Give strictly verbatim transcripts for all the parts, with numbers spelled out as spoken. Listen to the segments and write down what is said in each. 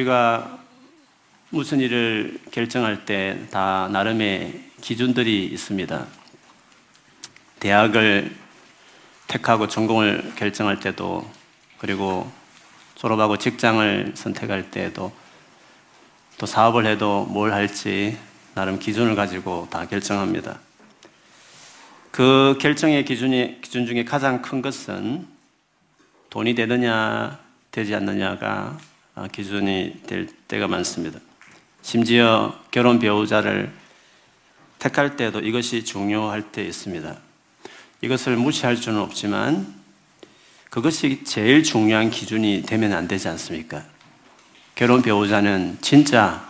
우리가 무슨 일을 결정할 때 다 나름의 기준들이 있습니다. 대학을 택하고 전공을 결정할 때도, 그리고 졸업하고 직장을 선택할 때도, 또 사업을 해도 뭘 할지 나름 기준을 가지고 다 결정합니다. 그 결정의 기준이, 기준 중에 가장 큰 것은 돈이 되느냐 되지 않느냐가 기준이 될 때가 많습니다. 심지어 결혼 배우자를 택할 때도 이것이 중요할 때 있습니다. 이것을 무시할 수는 없지만 그것이 제일 중요한 기준이 되면 안 되지 않습니까? 결혼 배우자는 진짜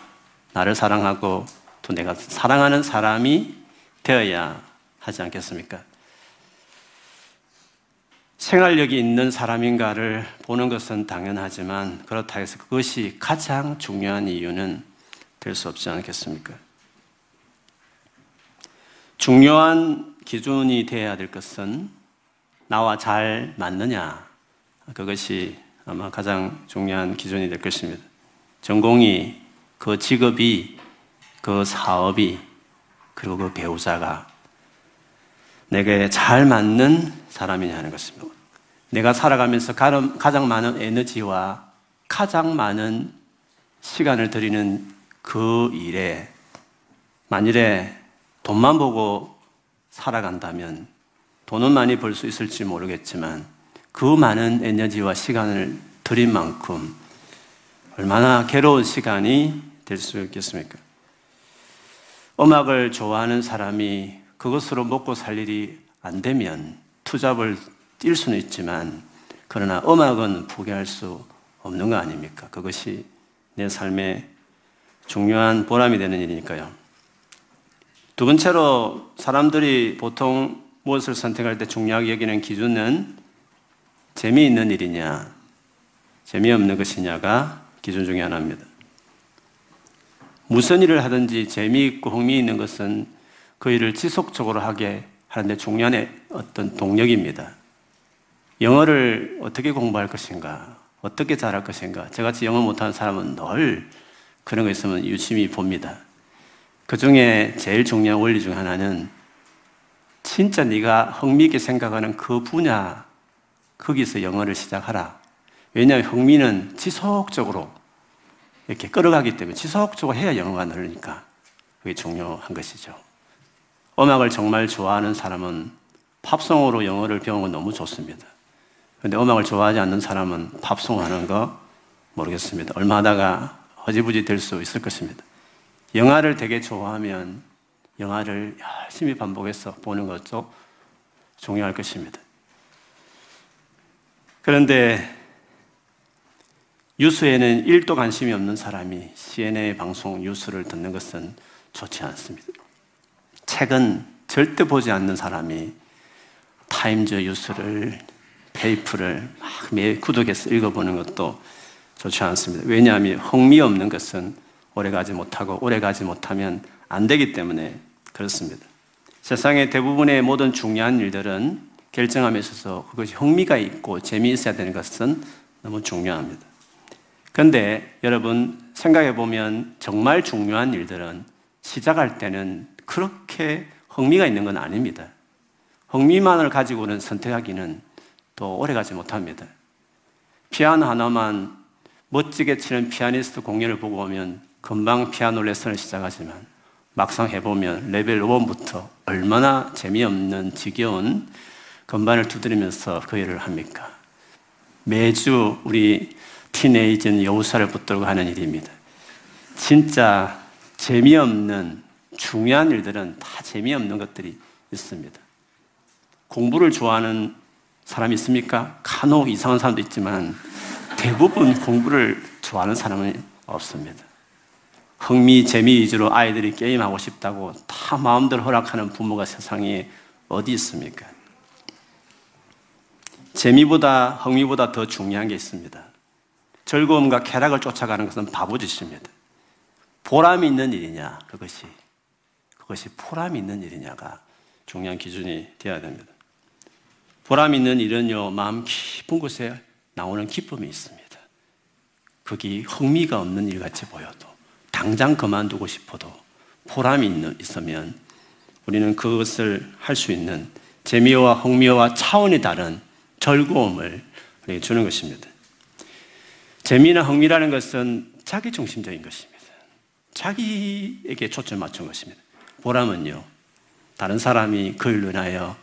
나를 사랑하고 또 내가 사랑하는 사람이 되어야 하지 않겠습니까? 생활력이 있는 사람인가를 보는 것은 당연하지만 그렇다 해서 그것이 가장 중요한 이유는 될 수 없지 않겠습니까? 중요한 기준이 되어야 될 것은 나와 잘 맞느냐, 그것이 아마 가장 중요한 기준이 될 것입니다. 전공이, 그 직업이, 그 사업이, 그리고 그 배우자가 내게 잘 맞는 사람이냐 하는 것입니다. 내가 살아가면서 가장 많은 에너지와 가장 많은 시간을 들이는 그 일에 만일에 돈만 보고 살아간다면 돈은 많이 벌 수 있을지 모르겠지만 그 많은 에너지와 시간을 들인 만큼 얼마나 괴로운 시간이 될 수 있겠습니까? 음악을 좋아하는 사람이 그것으로 먹고 살 일이 안 되면 투잡을 뛸 수는 있지만 그러나 음악은 포기할 수 없는 거 아닙니까? 그것이 내 삶의 중요한 보람이 되는 일이니까요. 두 번째로 사람들이 보통 무엇을 선택할 때 중요하게 여기는 기준은 재미있는 일이냐, 재미없는 것이냐가 기준 중에 하나입니다. 무슨 일을 하든지 재미있고 흥미있는 것은 그 일을 지속적으로 하게 하는데 중요한 어떤 동력입니다. 영어를 어떻게 공부할 것인가, 어떻게 잘할 것인가. 저같이 영어 못하는 사람은 늘 그런 거 있으면 유심히 봅니다. 그 중에 제일 중요한 원리 중 하나는 진짜 네가 흥미있게 생각하는 그 분야, 거기서 영어를 시작하라. 왜냐하면 흥미는 지속적으로 이렇게 끌어가기 때문에 지속적으로 해야 영어가 늘으니까 그게 중요한 것이죠. 음악을 정말 좋아하는 사람은 팝송으로 영어를 배우는 건 너무 좋습니다. 그런데 음악을 좋아하지 않는 사람은 팝송 하는 거 모르겠습니다. 얼마 하다가 허지부지 될 수 있을 것입니다. 영화를 되게 좋아하면 영화를 열심히 반복해서 보는 것도 중요할 것입니다. 그런데 뉴스에는 일도 관심이 없는 사람이 씨엔엔 방송 뉴스를 듣는 것은 좋지 않습니다. 책은 절대 보지 않는 사람이 타임즈 뉴스를, 페이프를 막 매일 구독해서 읽어보는 것도 좋지 않습니다. 왜냐하면 흥미없는 것은 오래가지 못하고 오래가지 못하면 안 되기 때문에 그렇습니다. 세상의 대부분의 모든 중요한 일들은 결정함에 있어서 그것이 흥미가 있고 재미있어야 되는 것은 너무 중요합니다. 그런데 여러분 생각해보면 정말 중요한 일들은 시작할 때는 그렇게 흥미가 있는 건 아닙니다. 흥미만을 가지고는 선택하기는 또 오래가지 못합니다. 피아노 하나만 멋지게 치는 피아니스트 공연을 보고 오면 금방 피아노 레슨을 시작하지만 막상 해보면 레벨 일부터 얼마나 재미없는 지겨운 건반을 두드리면서 그 일을 합니까? 매주 우리 티네이진 여우사를 붙들고 하는 일입니다. 진짜 재미없는 중요한 일들은 다 재미없는 것들이 있습니다. 공부를 좋아하는 사람이 있습니까? 간혹 이상한 사람도 있지만 대부분 공부를 좋아하는 사람은 없습니다. 흥미, 재미 위주로 아이들이 게임하고 싶다고 다 마음대로 허락하는 부모가 세상에 어디 있습니까? 재미보다, 흥미보다 더 중요한 게 있습니다. 즐거움과 쾌락을 쫓아가는 것은 바보짓입니다. 보람이 있는 일이냐, 그것이 그것이 보람이 있는 일이냐가 중요한 기준이 되어야 됩니다. 보람 있는 일은요, 마음 깊은 곳에 나오는 기쁨이 있습니다. 거기 흥미가 없는 일같이 보여도 당장 그만두고 싶어도 보람이 있는, 있으면 우리는 그것을 할 수 있는 재미와 흥미와 차원이 다른 즐거움을 주는 것입니다. 재미나 흥미라는 것은 자기중심적인 것입니다. 자기에게 초점을 맞춘 것입니다. 보람은요, 다른 사람이 그 일로 인하여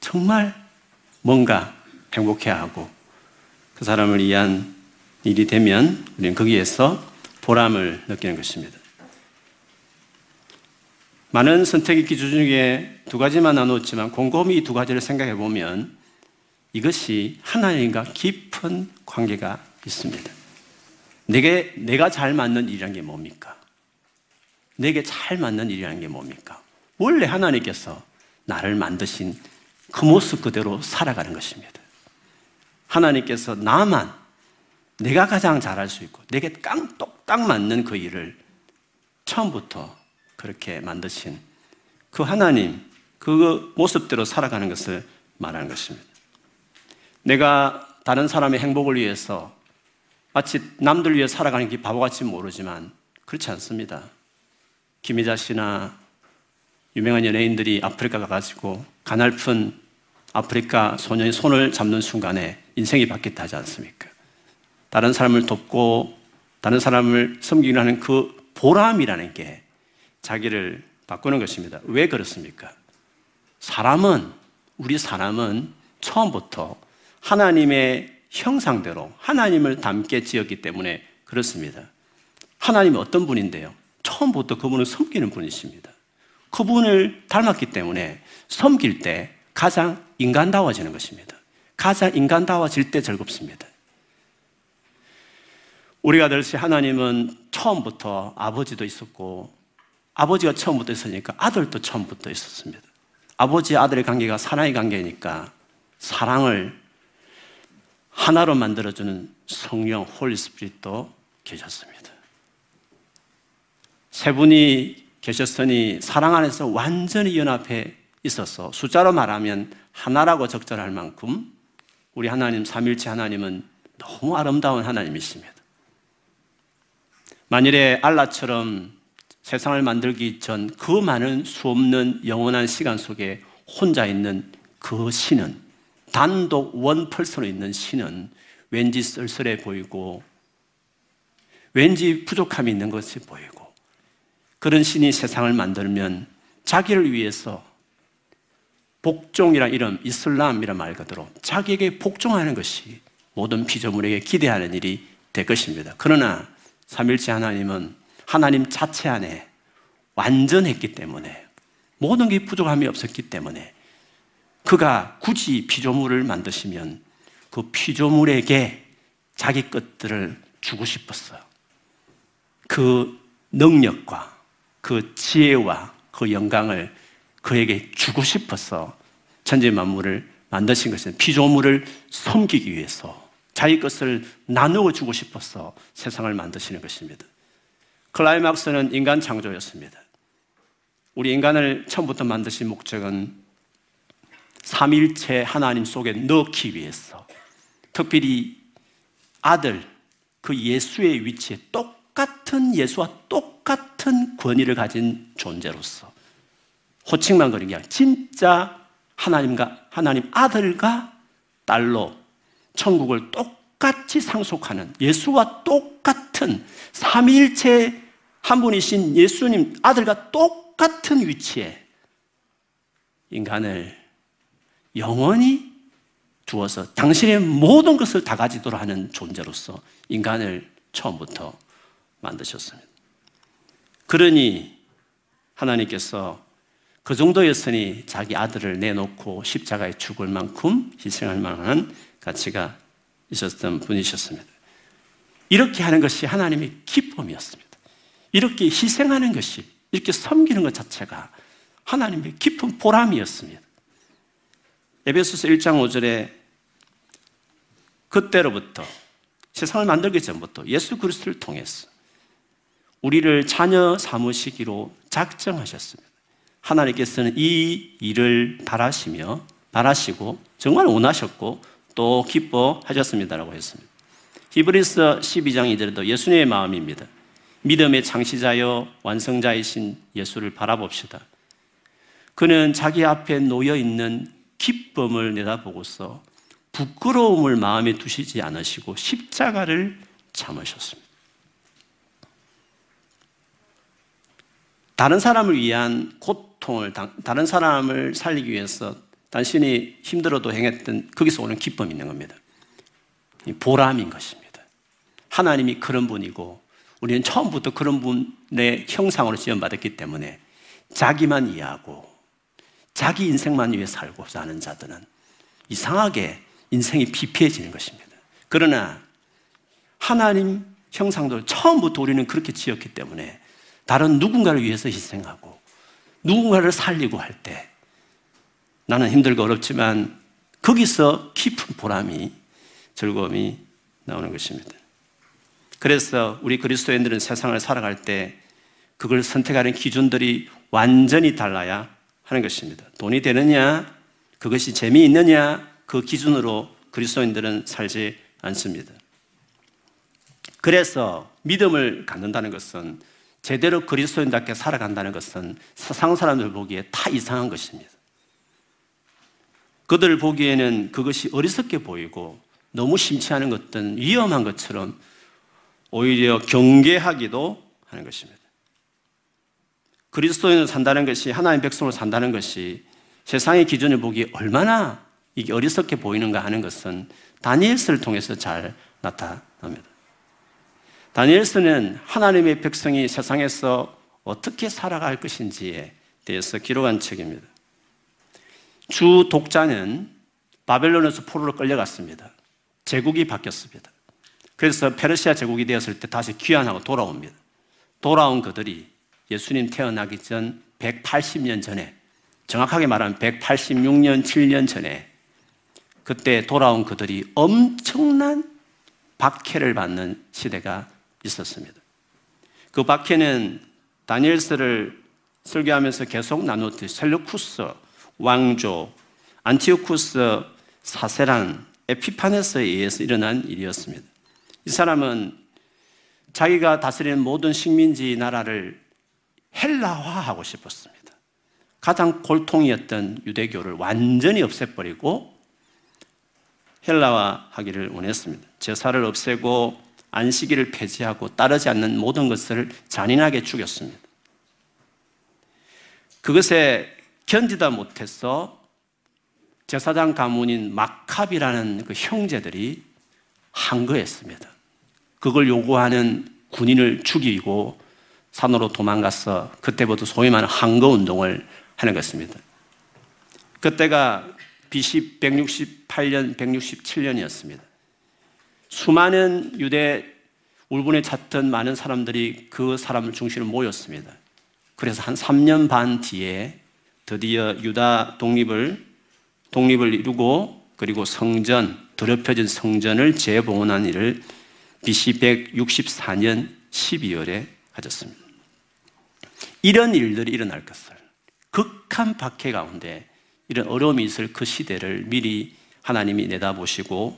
정말 뭔가 행복해하고 그 사람을 위한 일이 되면 우리는 거기에서 보람을 느끼는 것입니다. 많은 선택의 기준 중에 두 가지만 나눴지만 곰곰이 두 가지를 생각해 보면 이것이 하나님과 깊은 관계가 있습니다. 내게, 내가 잘 맞는 일이란 게 뭡니까? 내게 잘 맞는 일이란 게 뭡니까? 원래 하나님께서 나를 만드신 그 모습 그대로 살아가는 것입니다. 하나님께서 나만 내가 가장 잘할 수 있고 내게 깡똑딱 맞는 그 일을 처음부터 그렇게 만드신 그 하나님, 그 모습대로 살아가는 것을 말하는 것입니다. 내가 다른 사람의 행복을 위해서 마치 남들 위해 살아가는 게 바보같이 모르지만 그렇지 않습니다. 김희자 씨나 유명한 연예인들이 아프리카 가가지고 가냘픈 아프리카 소년이 손을 잡는 순간에 인생이 바뀌었다 하지 않습니까? 다른 사람을 돕고 다른 사람을 섬기려 하는 그 보람이라는 게 자기를 바꾸는 것입니다. 왜 그렇습니까? 사람은, 우리 사람은 처음부터 하나님의 형상대로 하나님을 닮게 지었기 때문에 그렇습니다. 하나님이 어떤 분인데요? 처음부터 그분을 섬기는 분이십니다. 그분을 닮았기 때문에 섬길 때 가장 인간다워지는 것입니다. 가장 인간다워질 때 즐겁습니다. 우리가 알듯이 하나님은 처음부터 아버지도 있었고 아버지가 처음부터 있으니까 아들도 처음부터 있었습니다. 아버지 아들의 관계가 사랑의 관계니까 사랑을 하나로 만들어주는 성령, 홀리 스피릿도 계셨습니다. 세 분이 계셨으니 사랑 안에서 완전히 연합해 있어서 숫자로 말하면 하나라고 적절할 만큼 우리 하나님, 삼일체 하나님은 너무 아름다운 하나님이십니다. 만일에 알라처럼 세상을 만들기 전 그 많은 수 없는 영원한 시간 속에 혼자 있는 그 신은, 단독 원 펄스로 있는 신은 왠지 쓸쓸해 보이고 왠지 부족함이 있는 것이 보이고, 그런 신이 세상을 만들면 자기를 위해서 복종이란 이름, 이슬람이란 말 그대로 자기에게 복종하는 것이 모든 피조물에게 기대하는 일이 될 것입니다. 그러나 삼일째 하나님은 하나님 자체 안에 완전했기 때문에 모든 게 부족함이 없었기 때문에 그가 굳이 피조물을 만드시면 그 피조물에게 자기 것들을 주고 싶었어요. 그 능력과 그 지혜와 그 영광을 그에게 주고 싶어서 천지만물을 만드신 것은 피조물을 섬기기 위해서 자기 것을 나누어 주고 싶어서 세상을 만드시는 것입니다. 클라이막스는 인간 창조였습니다. 우리 인간을 처음부터 만드신 목적은 삼일체 하나님 속에 넣기 위해서, 특별히 아들 그 예수의 위치에 똑같은, 예수와 똑같은 권위를 가진 존재로서 호칭만 그린 게 아니라 진짜 하나님과, 하나님 아들과 딸로 천국을 똑같이 상속하는, 예수와 똑같은 삼위일체 한 분이신 예수님 아들과 똑같은 위치에 인간을 영원히 두어서 당신의 모든 것을 다 가지도록 하는 존재로서 인간을 처음부터 만드셨습니다. 그러니 하나님께서 그 정도였으니 자기 아들을 내놓고 십자가에 죽을 만큼 희생할 만한 가치가 있었던 분이셨습니다. 이렇게 하는 것이 하나님의 기쁨이었습니다. 이렇게 희생하는 것이, 이렇게 섬기는 것 자체가 하나님의 깊은 보람이었습니다. 에베소서 일 장 오 절에 그때로부터, 세상을 만들기 전부터 예수 그리스도를 통해서 우리를 자녀 삼으시기로 작정하셨습니다. 하나님께서는 이 일을 바라시며, 바라시고 정말 원하셨고 또 기뻐하셨습니다라고 했습니다. 히브리서 십이 장 이 절에도 예수님의 마음입니다. 믿음의 창시자여 완성자이신 예수를 바라봅시다. 그는 자기 앞에 놓여있는 기쁨을 내다보고서 부끄러움을 마음에 두시지 않으시고 십자가를 참으셨습니다. 다른 사람을 위한 고통을, 다른 사람을 살리기 위해서 당신이 힘들어도 행했던 거기서 오는 기쁨이 있는 겁니다. 보람인 것입니다. 하나님이 그런 분이고 우리는 처음부터 그런 분의 형상으로 지음받았기 때문에 자기만 이해하고 자기 인생만 위해 살고자 하는 자들은 이상하게 인생이 피폐해지는 것입니다. 그러나 하나님 형상도 처음부터 우리는 그렇게 지었기 때문에 다른 누군가를 위해서 희생하고 누군가를 살리고 할 때 나는 힘들고 어렵지만 거기서 깊은 보람이, 즐거움이 나오는 것입니다. 그래서 우리 그리스도인들은 세상을 살아갈 때 그걸 선택하는 기준들이 완전히 달라야 하는 것입니다. 돈이 되느냐, 그것이 재미있느냐, 그 기준으로 그리스도인들은 살지 않습니다. 그래서 믿음을 갖는다는 것은, 제대로 그리스도인답게 살아간다는 것은 세상 사람들 보기에 다 이상한 것입니다. 그들을 보기에는 그것이 어리석게 보이고 너무 심취하는 것든 위험한 것처럼 오히려 경계하기도 하는 것입니다. 그리스도인을 산다는 것이, 하나님의 백성으로 산다는 것이 세상의 기준을 보기에 얼마나 이게 어리석게 보이는가 하는 것은 다니엘서를 통해서 잘 나타납니다. 다니엘서는 하나님의 백성이 세상에서 어떻게 살아갈 것인지에 대해서 기록한 책입니다. 주 독자는 바벨론에서 포로로 끌려갔습니다. 제국이 바뀌었습니다. 그래서 페르시아 제국이 되었을 때 다시 귀환하고 돌아옵니다. 돌아온 그들이 예수님 태어나기 전 백팔십 년 전에, 정확하게 말하면 백팔십육 년, 칠 년 전에, 그때 돌아온 그들이 엄청난 박해를 받는 시대가 있었습니다. 그 박해는 다니엘서를 설교하면서 계속 나누듯 셀루쿠스 왕조, 안티오쿠스 사세란, 에피파네스에 의해서 일어난 일이었습니다. 이 사람은 자기가 다스리는 모든 식민지 나라를 헬라화하고 싶었습니다. 가장 골통이었던 유대교를 완전히 없애버리고 헬라화하기를 원했습니다. 제사를 없애고 안식일을 폐지하고 따르지 않는 모든 것을 잔인하게 죽였습니다. 그것에 견디다 못해서 제사장 가문인 마캅이라는 그 형제들이 항거했습니다. 그걸 요구하는 군인을 죽이고 산으로 도망가서 그때부터 소위 말하는 항거운동을 하는 것입니다. 그때가 비씨 백육십팔 년, 백육십칠 년이었습니다. 수많은 유대 울분에 찼던 많은 사람들이 그 사람을 중심으로 모였습니다. 그래서 한 삼 년 반 뒤에 드디어 유다 독립을 독립을 이루고, 그리고 성전, 더럽혀진 성전을 재봉헌한 일을 비씨 백육십사 년 십이 월에 가졌습니다. 이런 일들이 일어날 것을, 극한 박해 가운데 이런 어려움이 있을 그 시대를 미리 하나님이 내다보시고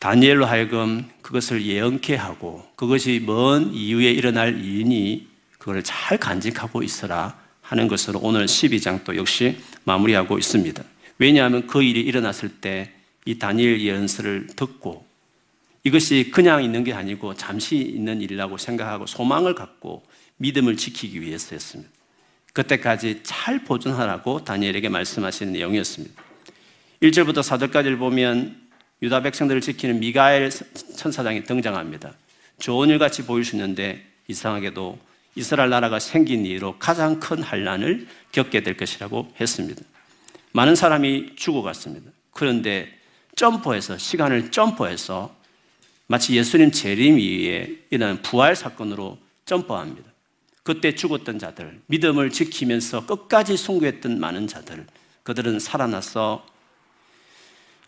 다니엘로 하여금 그것을 예언케 하고, 그것이 먼 이후에 일어날 일이니 그걸 잘 간직하고 있어라 하는 것으로 오늘 십이 장도 역시 마무리하고 있습니다. 왜냐하면 그 일이 일어났을 때 이 다니엘 예언서를 듣고 이것이 그냥 있는 게 아니고 잠시 있는 일이라고 생각하고 소망을 갖고 믿음을 지키기 위해서였습니다. 그때까지 잘 보존하라고 다니엘에게 말씀하시는 내용이었습니다. 일 절부터 사 절까지를 보면 유다 백성들을 지키는 미가엘 천사장이 등장합니다. 좋은 일같이 보일 수 있는데 이상하게도 이스라엘 나라가 생긴 이후로 가장 큰 환난을 겪게 될 것이라고 했습니다. 많은 사람이 죽어갔습니다. 그런데 점프해서, 시간을 점프해서 마치 예수님 재림 이후에 일어난 부활 사건으로 점프합니다. 그때 죽었던 자들, 믿음을 지키면서 끝까지 순교했던 많은 자들, 그들은 살아나서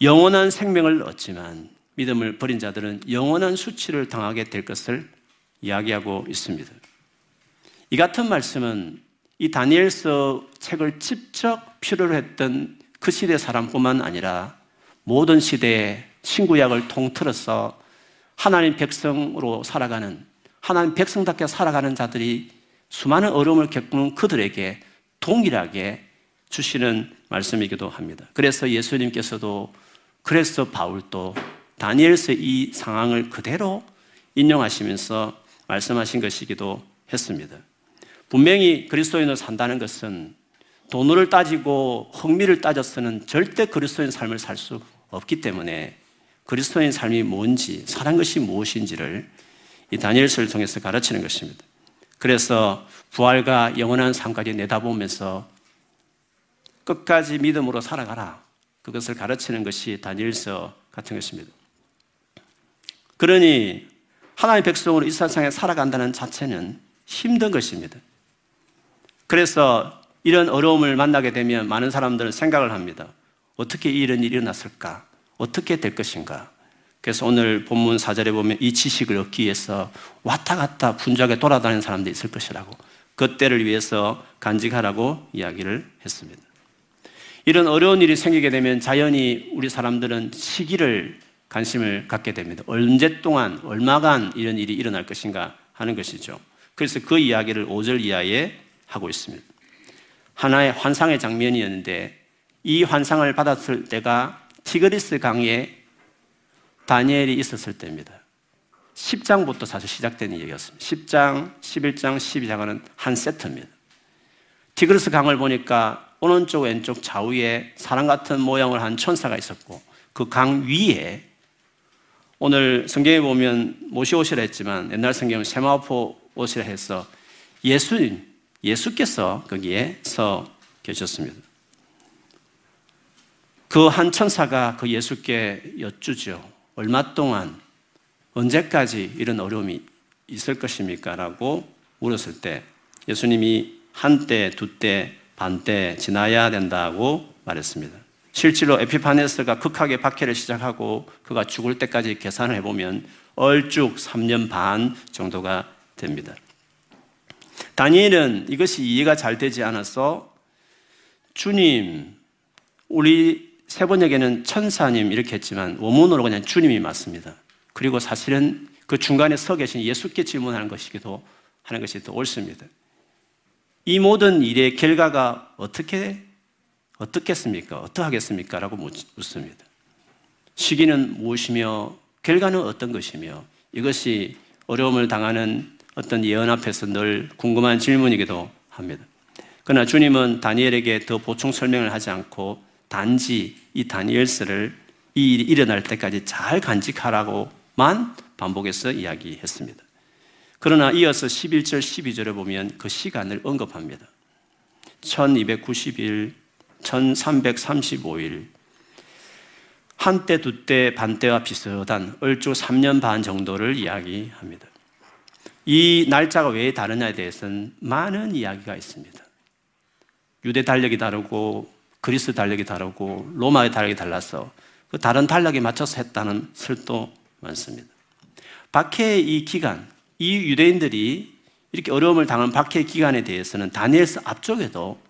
영원한 생명을 얻지만 믿음을 버린 자들은 영원한 수치를 당하게 될 것을 이야기하고 있습니다. 이 같은 말씀은 이 다니엘서 책을 직접 필요로 했던 그 시대 사람뿐만 아니라 모든 시대의 신구약을 통틀어서 하나님 백성으로 살아가는, 하나님 백성답게 살아가는 자들이 수많은 어려움을 겪는 그들에게 동일하게 주시는 말씀이기도 합니다. 그래서 예수님께서도, 그래서 바울도 다니엘서의 이 상황을 그대로 인용하시면서 말씀하신 것이기도 했습니다. 분명히 그리스도인으로 산다는 것은 돈을 따지고 흥미를 따져서는 절대 그리스도인 삶을 살 수 없기 때문에 그리스도인 삶이 뭔지, 사는 것이 무엇인지를 이 다니엘서를 통해서 가르치는 것입니다. 그래서 부활과 영원한 삶까지 내다보면서 끝까지 믿음으로 살아가라, 그것을 가르치는 것이 다니엘서 같은 것입니다. 그러니 하나님의 백성으로 이 세상에 살아간다는 자체는 힘든 것입니다. 그래서 이런 어려움을 만나게 되면 많은 사람들은 생각을 합니다. 어떻게 이런 일이 일어났을까? 어떻게 될 것인가? 그래서 오늘 본문 사 절에 보면 이 지식을 얻기 위해서 왔다 갔다 분주하게 돌아다니는 사람들이 있을 것이라고, 그때를 위해서 간직하라고 이야기를 했습니다. 이런 어려운 일이 생기게 되면 자연히 우리 사람들은 시기를 관심을 갖게 됩니다. 언제 동안, 얼마간 이런 일이 일어날 것인가 하는 것이죠. 그래서 그 이야기를 오 절 이하에 하고 있습니다. 하나의 환상의 장면이었는데 이 환상을 받았을 때가 티그리스 강에 다니엘이 있었을 때입니다. 십 장부터 사실 시작된 이야기였습니다. 십 장, 십일 장, 십이 장은 한 세트입니다. 티그리스 강을 보니까 오른쪽 왼쪽 좌우에 사람 같은 모양을 한 천사가 있었고, 그 강 위에, 오늘 성경에 보면 모시오시라 했지만 옛날 성경은 세마포 오시라 해서 예수님, 예수께서 거기에 서 계셨습니다. 그 한 천사가 그 예수께 여쭈죠. 얼마 동안, 언제까지 이런 어려움이 있을 것입니까? 라고 물었을 때 예수님이 한 때, 두 때, 반때 지나야 된다고 말했습니다. 실제로 에피파네스가 극하게 박해를 시작하고 그가 죽을 때까지 계산을 해보면 얼쭉 삼 년 반 정도가 됩니다. 다니엘은 이것이 이해가 잘 되지 않아서 주님, 우리 세번역에는 천사님 이렇게 했지만 원문으로 그냥 주님이 맞습니다. 그리고 사실은 그 중간에 서 계신 예수께 질문하는 것이기도 하는 것이 더 옳습니다. 이 모든 일의 결과가 어떻게, 어떻겠습니까? 어떠하겠습니까? 라고 묻습니다. 시기는 무엇이며 결과는 어떤 것이며, 이것이 어려움을 당하는 어떤 예언 앞에서 늘 궁금한 질문이기도 합니다. 그러나 주님은 다니엘에게 더 보충 설명을 하지 않고 단지 이 다니엘서를 이 일이 일어날 때까지 잘 간직하라고만 반복해서 이야기했습니다. 그러나 이어서 십일 절, 십이 절에 보면 그 시간을 언급합니다. 천이백구십 일, 천삼백삼십오 일, 한때, 두때, 반때와 비슷한 얼추 삼 년 반 정도를 이야기합니다. 이 날짜가 왜 다르냐에 대해서는 많은 이야기가 있습니다. 유대 달력이 다르고 그리스 달력이 다르고 로마의 달력이 달라서 그 다른 달력에 맞춰서 했다는 설도 많습니다. 박해의 이 기간, 이 유대인들이 이렇게 어려움을 당한 박해 기간에 대해서는 다니엘서 앞쪽에도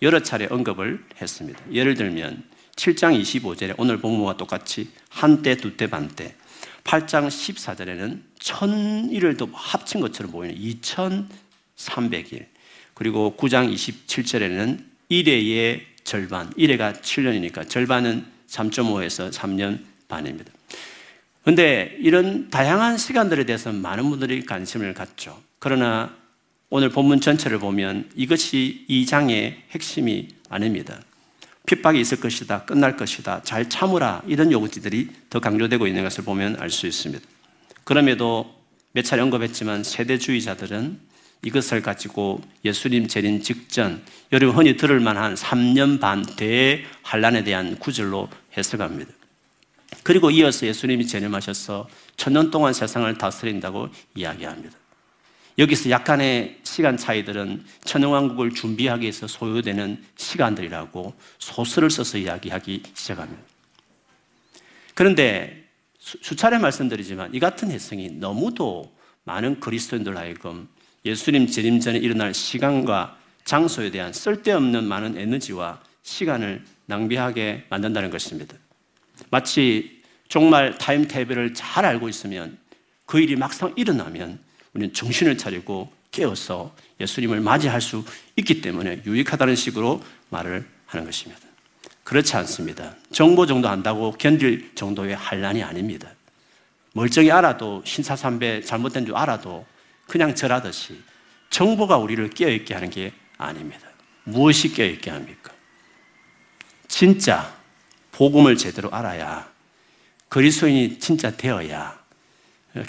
여러 차례 언급을 했습니다. 예를 들면 칠 장 이십오 절에 오늘 본문과 똑같이 한때, 두때, 반때, 팔 장 십사 절에는 천일을 더 합친 것처럼 보이는 이천삼백 일, 그리고 구 장 이십칠 절에는 일 회의 절반, 일 회가 칠 년이니까 절반은 삼 점 오에서 삼 년 반입니다. 근데 이런 다양한 시간들에 대해서 많은 분들이 관심을 갖죠. 그러나 오늘 본문 전체를 보면 이것이 이 장의 핵심이 아닙니다. 핍박이 있을 것이다, 끝날 것이다, 잘 참으라, 이런 요구지들이 더 강조되고 있는 것을 보면 알 수 있습니다. 그럼에도 몇 차례 언급했지만 세대주의자들은 이것을 가지고 예수님 재림 직전, 여러분 흔히 들을 만한 삼 년 반 대환란에 대한 구절로 해석합니다. 그리고 이어서 예수님이 재림하셔서 천년 동안 세상을 다스린다고 이야기합니다. 여기서 약간의 시간 차이들은 천년왕국을 준비하기 위해서 소요되는 시간들이라고 소설을 써서 이야기하기 시작합니다. 그런데 수, 수차례 말씀드리지만 이 같은 해석이 너무도 많은 그리스도인들 하여금 예수님 재림 전에 일어날 시간과 장소에 대한 쓸데없는 많은 에너지와 시간을 낭비하게 만든다는 것입니다. 마치 종말 타임테이블을 잘 알고 있으면 그 일이 막상 일어나면 우리는 정신을 차리고 깨어서 예수님을 맞이할 수 있기 때문에 유익하다는 식으로 말을 하는 것입니다. 그렇지 않습니다. 정보 정도 안다고 견딜 정도의 한란이 아닙니다. 멀쩡히 알아도 신사삼배 잘못된 줄 알아도 그냥 절하듯이 정보가 우리를 깨어있게 하는 게 아닙니다. 무엇이 깨어있게 합니까? 진짜 복음을 제대로 알아야 그리스도인이 진짜 되어야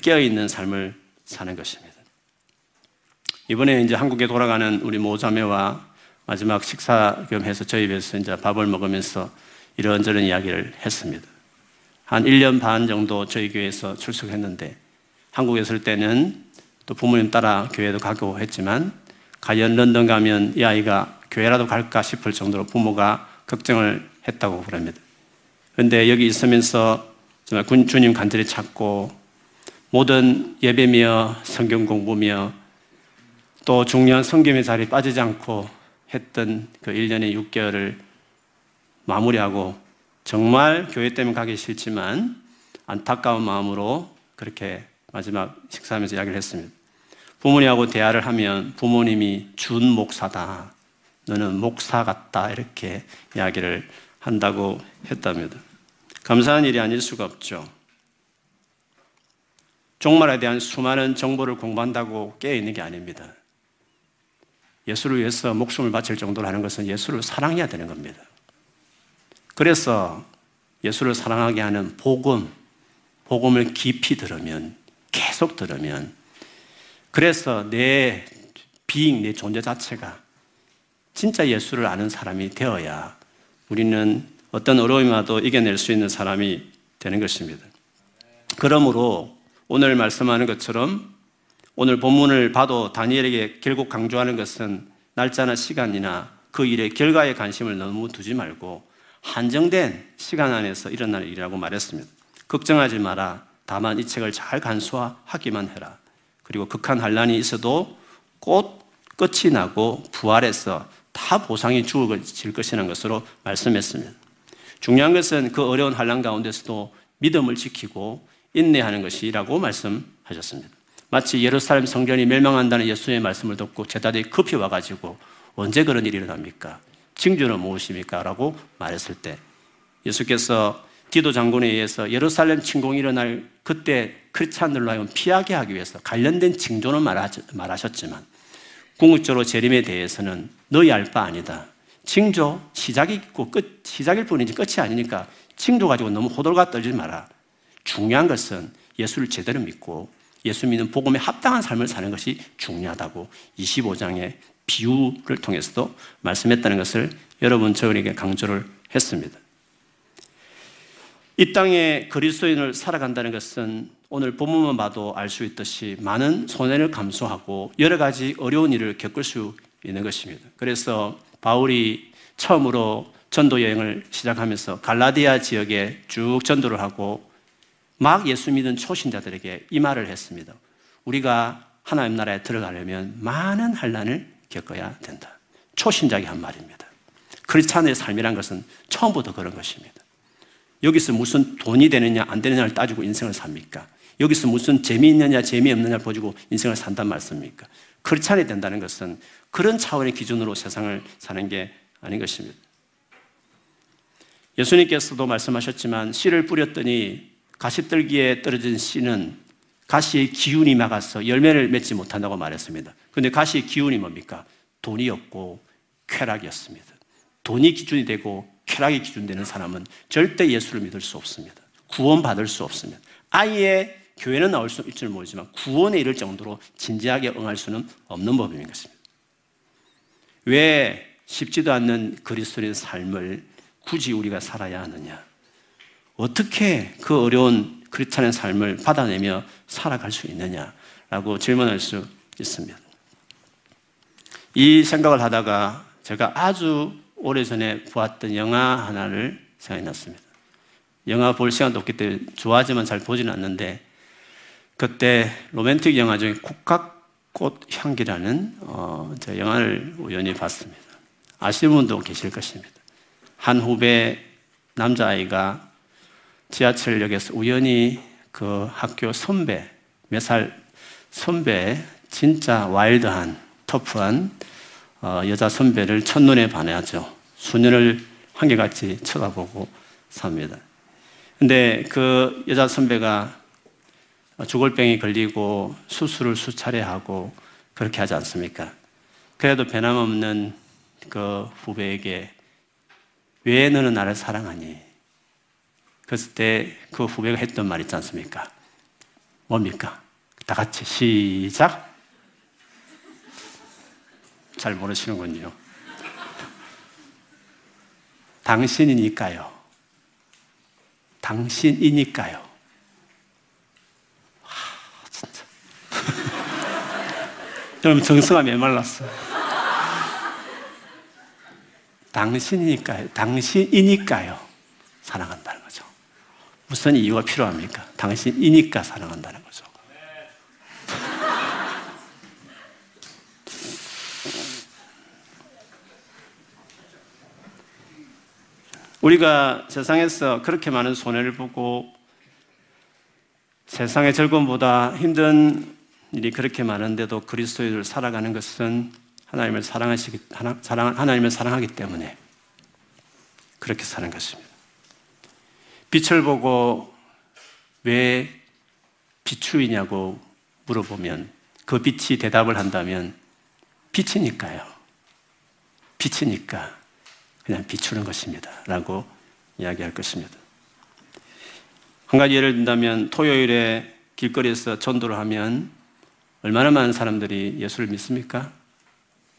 깨어있는 삶을 사는 것입니다. 이번에 이제 한국에 돌아가는 우리 모자매와 마지막 식사 겸해서 저희 집에서 이제 밥을 먹으면서 이런저런 이야기를 했습니다. 한 일 년 반 정도 저희 교회에서 출석했는데 한국에 있을 때는 또 부모님 따라 교회도 가고 했지만 과연 런던 가면 이 아이가 교회라도 갈까 싶을 정도로 부모가 걱정을 했다고 그럽니다. 그런데 여기 있으면서 정말 주님 간절히 찾고 모든 예배며 성경 공부며 또 중요한 성김의 자리에 빠지지 않고 했던 그 일 년의 육 개월을 마무리하고 정말 교회 때문에 가기 싫지만 안타까운 마음으로 그렇게 마지막 식사하면서 이야기를 했습니다. 부모님하고 대화를 하면 부모님이 준 목사다. 너는 목사 같다. 이렇게 이야기를 한다고 했답니다. 감사한 일이 아닐 수가 없죠. 종말에 대한 수많은 정보를 공부한다고 깨어있는 게 아닙니다. 예수를 위해서 목숨을 바칠 정도로 하는 것은 예수를 사랑해야 되는 겁니다. 그래서 예수를 사랑하게 하는 복음, 복음을 깊이 들으면, 계속 들으면 그래서 내 비잉, 내 존재 자체가 진짜 예수를 아는 사람이 되어야 우리는 어떤 어려움이라도 이겨낼 수 있는 사람이 되는 것입니다. 그러므로 오늘 말씀하는 것처럼 오늘 본문을 봐도 다니엘에게 결국 강조하는 것은 날짜나 시간이나 그 일의 결과에 관심을 너무 두지 말고 한정된 시간 안에서 일어날 일이라고 말했습니다. 걱정하지 마라. 다만 이 책을 잘 간수하기만 해라. 그리고 극한 환란이 있어도 곧 끝이 나고 부활해서 다 보상이 주어질 것이라는 것으로 말씀했습니다. 중요한 것은 그 어려운 환란 가운데서도 믿음을 지키고 인내하는 것이라고 말씀하셨습니다. 마치 예루살렘 성전이 멸망한다는 예수님의 말씀을 듣고 제자들이 급히 와가지고 언제 그런 일이 일어납니까? 징조는 무엇입니까? 라고 말했을 때 예수께서 디도 장군에 의해서 예루살렘 침공이 일어날 그때 크리스찬들로 하여금 피하게 하기 위해서 관련된 징조는 말하셨지만 궁극적으로 재림에 대해서는 너희 알 바 아니다. 징조 시작이 있고 끝, 시작일 뿐이지 끝이 아니니까 징조 가지고 너무 호들갑 떨지 마라. 중요한 것은 예수를 제대로 믿고 예수 믿는 복음에 합당한 삶을 사는 것이 중요하다고 이십오 장의 비유를 통해서도 말씀했다는 것을 여러분 저에게 강조를 했습니다. 이 땅에 그리스도인을 살아간다는 것은 오늘 본문만 봐도 알 수 있듯이 많은 손해를 감수하고 여러 가지 어려운 일을 겪을 수 있는 것입니다. 그래서 바울이 처음으로 전도 여행을 시작하면서 갈라디아 지역에 쭉 전도를 하고 막 예수 믿은 초신자들에게 이 말을 했습니다. 우리가 하나님 나라에 들어가려면 많은 환난을 겪어야 된다. 초신자의 한 말입니다. 크리스찬의 삶이란 것은 처음부터 그런 것입니다. 여기서 무슨 돈이 되느냐 안 되느냐를 따지고 인생을 삽니까? 여기서 무슨 재미있느냐 재미없느냐를 보지고 인생을 산단 말씀입니까? 크리스찬이 된다는 것은 그런 차원의 기준으로 세상을 사는 게 아닌 것입니다. 예수님께서도 말씀하셨지만 씨를 뿌렸더니 가시떨기에 떨어진 씨는 가시의 기운이 막아서 열매를 맺지 못한다고 말했습니다. 그런데 가시의 기운이 뭡니까? 돈이었고 쾌락이었습니다. 돈이 기준이 되고 쾌락이 기준되는 사람은 절대 예수를 믿을 수 없습니다. 구원받을 수 없습니다. 아예 교회는 나올 수 있을지 모르지만 구원에 이를 정도로 진지하게 응할 수는 없는 법인 것입니다. 왜 쉽지도 않는 그리스도인의 삶을 굳이 우리가 살아야 하느냐? 어떻게 그 어려운 크리스찬의 삶을 받아내며 살아갈 수 있느냐라고 질문할 수 있습니다. 이 생각을 하다가 제가 아주 오래전에 보았던 영화 하나를 생각이 났습니다. 영화 볼 시간도 없기 때문에 좋아하지만 잘 보지는 않는데 그때 로맨틱 영화 중에 국화꽃 향기라는 어, 제 영화를 우연히 봤습니다. 아시는 분도 계실 것입니다. 한 후배 남자아이가 지하철역에서 우연히 그 학교 선배 몇 살 선배, 진짜 와일드한, 터프한 어, 여자 선배를 첫눈에 반해하죠. 수년을 한결같이 쳐다보고 삽니다. 근데 그 여자 선배가 주골병이 걸리고 수술을 수차례 하고 그렇게 하지 않습니까? 그래도 변함없는 그 후배에게 왜 너는 나를 사랑하니? 그랬을 때 그 후배가 했던 말 있지 않습니까? 뭡니까? 다 같이 시작! 잘 모르시는군요. 당신이니까요. 당신이니까요. 와, 진짜. 여러분, 정서가 메말랐어. 당신이니까요. 당신이니까요. 사랑한다는 거죠. 무슨 이유가 필요합니까? 당신이니까 사랑한다는 거죠. 우리가 세상에서 그렇게 많은 손해를 보고 세상의 즐거움보다 힘든 일이 그렇게 많은데도 그리스도인을 살아가는 것은 하나님을 사랑하시기, 하나, 사랑, 하나님을 사랑하기 때문에 그렇게 사는 것입니다. 빛을 보고 왜 비추이냐고 물어보면 그 빛이 대답을 한다면 빛이니까요. 빛이니까. 그냥 비추는 것입니다. 라고 이야기할 것입니다. 한 가지 예를 든다면 토요일에 길거리에서 전도를 하면 얼마나 많은 사람들이 예수를 믿습니까?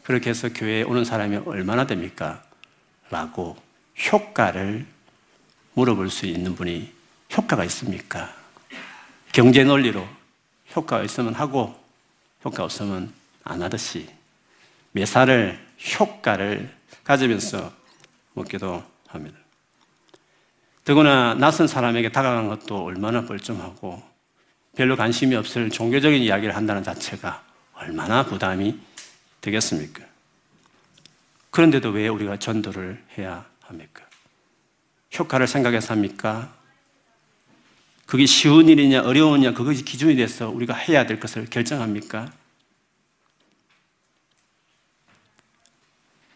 그렇게 해서 교회에 오는 사람이 얼마나 됩니까? 라고 효과를 물어볼 수 있는 분이 효과가 있습니까? 경제 논리로 효과가 있으면 하고 효과가 없으면 안 하듯이 매사를 효과를 가지면서 먹기도 합니다. 더구나 낯선 사람에게 다가간 것도 얼마나 뻘쭘하고 별로 관심이 없을 종교적인 이야기를 한다는 자체가 얼마나 부담이 되겠습니까? 그런데도 왜 우리가 전도를 해야 합니까? 효과를 생각해서 합니까? 그게 쉬운 일이냐 어려우냐 그것이 기준이 돼서 우리가 해야 될 것을 결정합니까?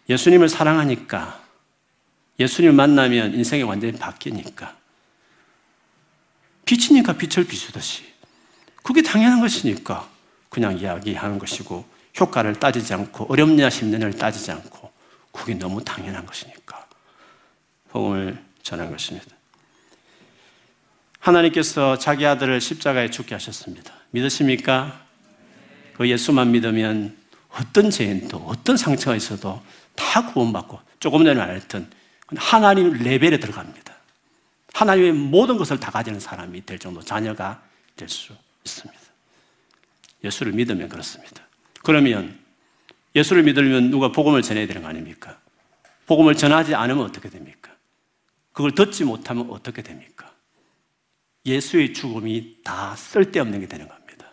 예수님을 사랑하니까 예수님을 만나면 인생이 완전히 바뀌니까 빛이니까 빛을 비추듯이 그게 당연한 것이니까 그냥 이야기하는 것이고 효과를 따지지 않고 어렵냐 쉽느냐를 따지지 않고 그게 너무 당연한 것이니까 복음을 전한 것입니다. 하나님께서 자기 아들을 십자가에 죽게 하셨습니다. 믿으십니까? 그 예수만 믿으면 어떤 죄인도 어떤 상처가 있어도 다 구원받고 조금 전에 말했던 하나님 레벨에 들어갑니다. 하나님의 모든 것을 다 가지는 사람이 될 정도 자녀가 될 수 있습니다. 예수를 믿으면 그렇습니다. 그러면 예수를 믿으려면 누가 복음을 전해야 되는 거 아닙니까? 복음을 전하지 않으면 어떻게 됩니까? 그걸 듣지 못하면 어떻게 됩니까? 예수의 죽음이 다 쓸데없는 게 되는 겁니다.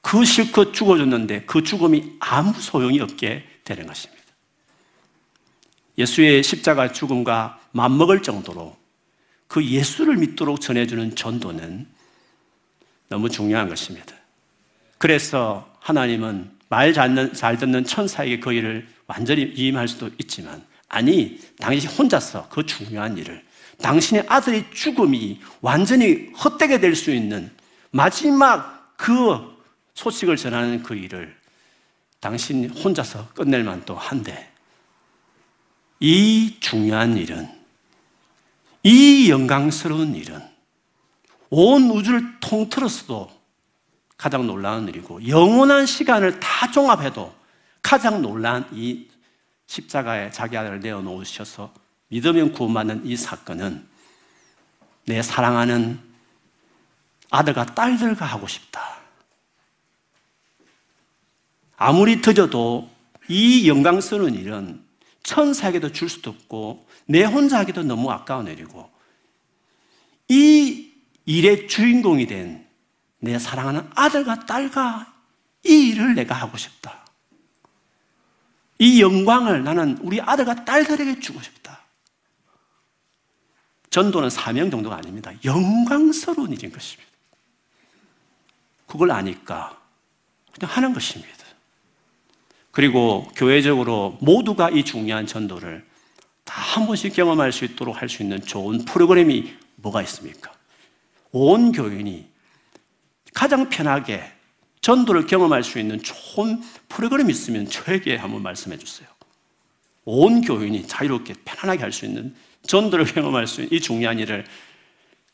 그 실컷 죽어줬는데 그 죽음이 아무 소용이 없게 되는 것입니다. 예수의 십자가 죽음과 맞먹을 정도로 그 예수를 믿도록 전해주는 전도는 너무 중요한 것입니다. 그래서 하나님은 말 잘 듣는 천사에게 그 일을 완전히 위임할 수도 있지만 아니, 당신이 혼자서 그 중요한 일을 당신의 아들의 죽음이 완전히 헛되게 될 수 있는 마지막 그 소식을 전하는 그 일을 당신 혼자서 끝낼 만도 한데 이 중요한 일은 이 영광스러운 일은 온 우주를 통틀어서도 가장 놀라운 일이고 영원한 시간을 다 종합해도 가장 놀라운 이 십자가에 자기 아들을 내어놓으셔서 믿으면 구원받는 이 사건은 내 사랑하는 아들과 딸들과 하고 싶다. 아무리 늦어도 이 영광스러운 일은 천사에게도 줄 수도 없고 내 혼자 하기도 너무 아까운 일이고 이 일의 주인공이 된 내 사랑하는 아들과 딸과 이 일을 내가 하고 싶다. 이 영광을 나는 우리 아들과 딸들에게 주고 싶다. 전도는 사명 정도가 아닙니다. 영광스러운 일인 것입니다. 그걸 아니까 그냥 하는 것입니다. 그리고 교회적으로 모두가 이 중요한 전도를 다 한 번씩 경험할 수 있도록 할 수 있는 좋은 프로그램이 뭐가 있습니까? 온 교인이 가장 편하게 전도를 경험할 수 있는 좋은 프로그램이 있으면 저에게 한번 말씀해 주세요. 온 교인이 자유롭게 편안하게 할 수 있는 전도를 경험할 수 있는 이 중요한 일을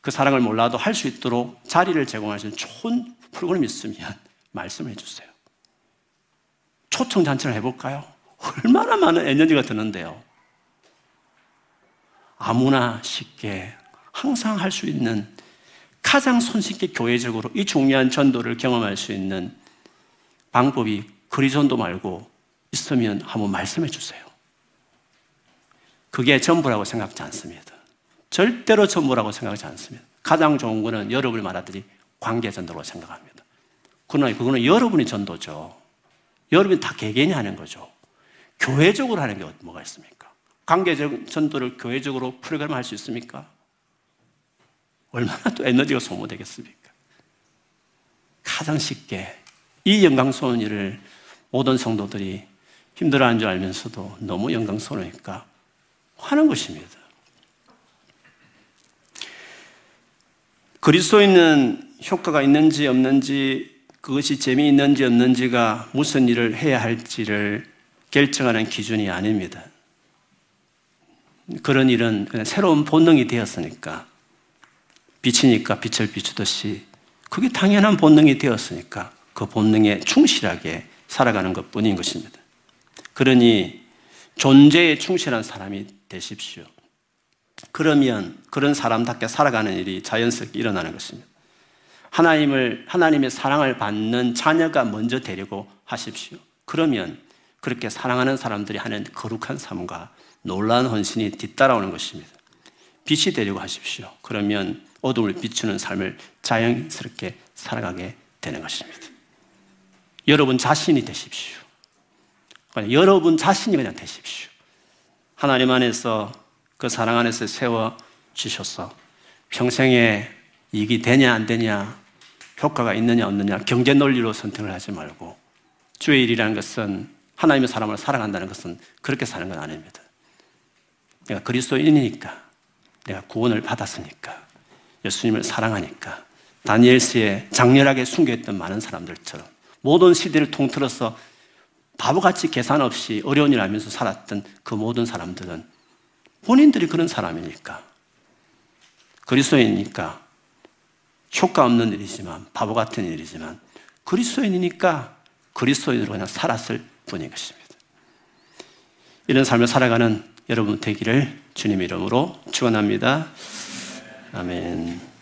그 사랑을 몰라도 할 수 있도록 자리를 제공할 수 있는 좋은 프로그램이 있으면 말씀해 주세요. 초청 잔치를 해볼까요? 얼마나 많은 에너지가 드는데요. 아무나 쉽게 항상 할 수 있는 가장 손쉽게 교회적으로 이 중요한 전도를 경험할 수 있는 방법이 그리전도 말고 있으면 한번 말씀해 주세요. 그게 전부라고 생각하지 않습니다. 절대로 전부라고 생각하지 않습니다. 가장 좋은 거는 여러분이 말하듯이 관계전도라고 생각합니다. 그러나 그거는 여러분이 전도죠. 여러분이 다 개개인이 하는 거죠. 교회적으로 하는 게 뭐가 있습니까? 관계적 전도를 교회적으로 프로그램할 수 있습니까? 얼마나 또 에너지가 소모되겠습니까? 가장 쉽게 이 영광스러운 일을 모든 성도들이 힘들어하는 줄 알면서도 너무 영광스러우니까 하는 것입니다. 그리스도인은 효과가 있는지 없는지, 그것이 재미있는지 없는지가 무슨 일을 해야 할지를 결정하는 기준이 아닙니다. 그런 일은 그냥 새로운 본능이 되었으니까, 빛이니까 빛을 비추듯이 그게 당연한 본능이 되었으니까 그 본능에 충실하게 살아가는 것뿐인 것입니다. 그러니 존재에 충실한 사람이 되십시오. 그러면 그런 사람답게 살아가는 일이 자연스럽게 일어나는 것입니다. 하나님을, 하나님의 사랑을 받는 자녀가 먼저 되려고 하십시오. 그러면 그렇게 사랑하는 사람들이 하는 거룩한 삶과 놀라운 헌신이 뒤따라오는 것입니다. 빛이 되려고 하십시오. 그러면 어둠을 비추는 삶을 자연스럽게 살아가게 되는 것입니다. 여러분 자신이 되십시오. 그냥 여러분 자신이 그냥 되십시오. 하나님 안에서 그 사랑 안에서 세워주셔서 평생에 이익이 되냐 안 되냐, 효과가 있느냐 없느냐 경제 논리로 선택을 하지 말고, 주의 일이라는 것은, 하나님의 사람을 사랑한다는 것은 그렇게 사는 건 아닙니다. 내가 그리스도인이니까, 내가 구원을 받았으니까, 예수님을 사랑하니까, 다니엘서에 장렬하게 순교했던 많은 사람들처럼 모든 시대를 통틀어서 바보같이 계산 없이 어려운 일 하면서 살았던 그 모든 사람들은 본인들이 그런 사람이니까, 그리스도인이니까 효과 없는 일이지만, 바보 같은 일이지만 그리스도인이니까 그리스도인으로 그냥 살았을 뿐인 것입니다. 이런 삶을 살아가는 여러분 되기를 주님의 이름으로 축원합니다. 아멘.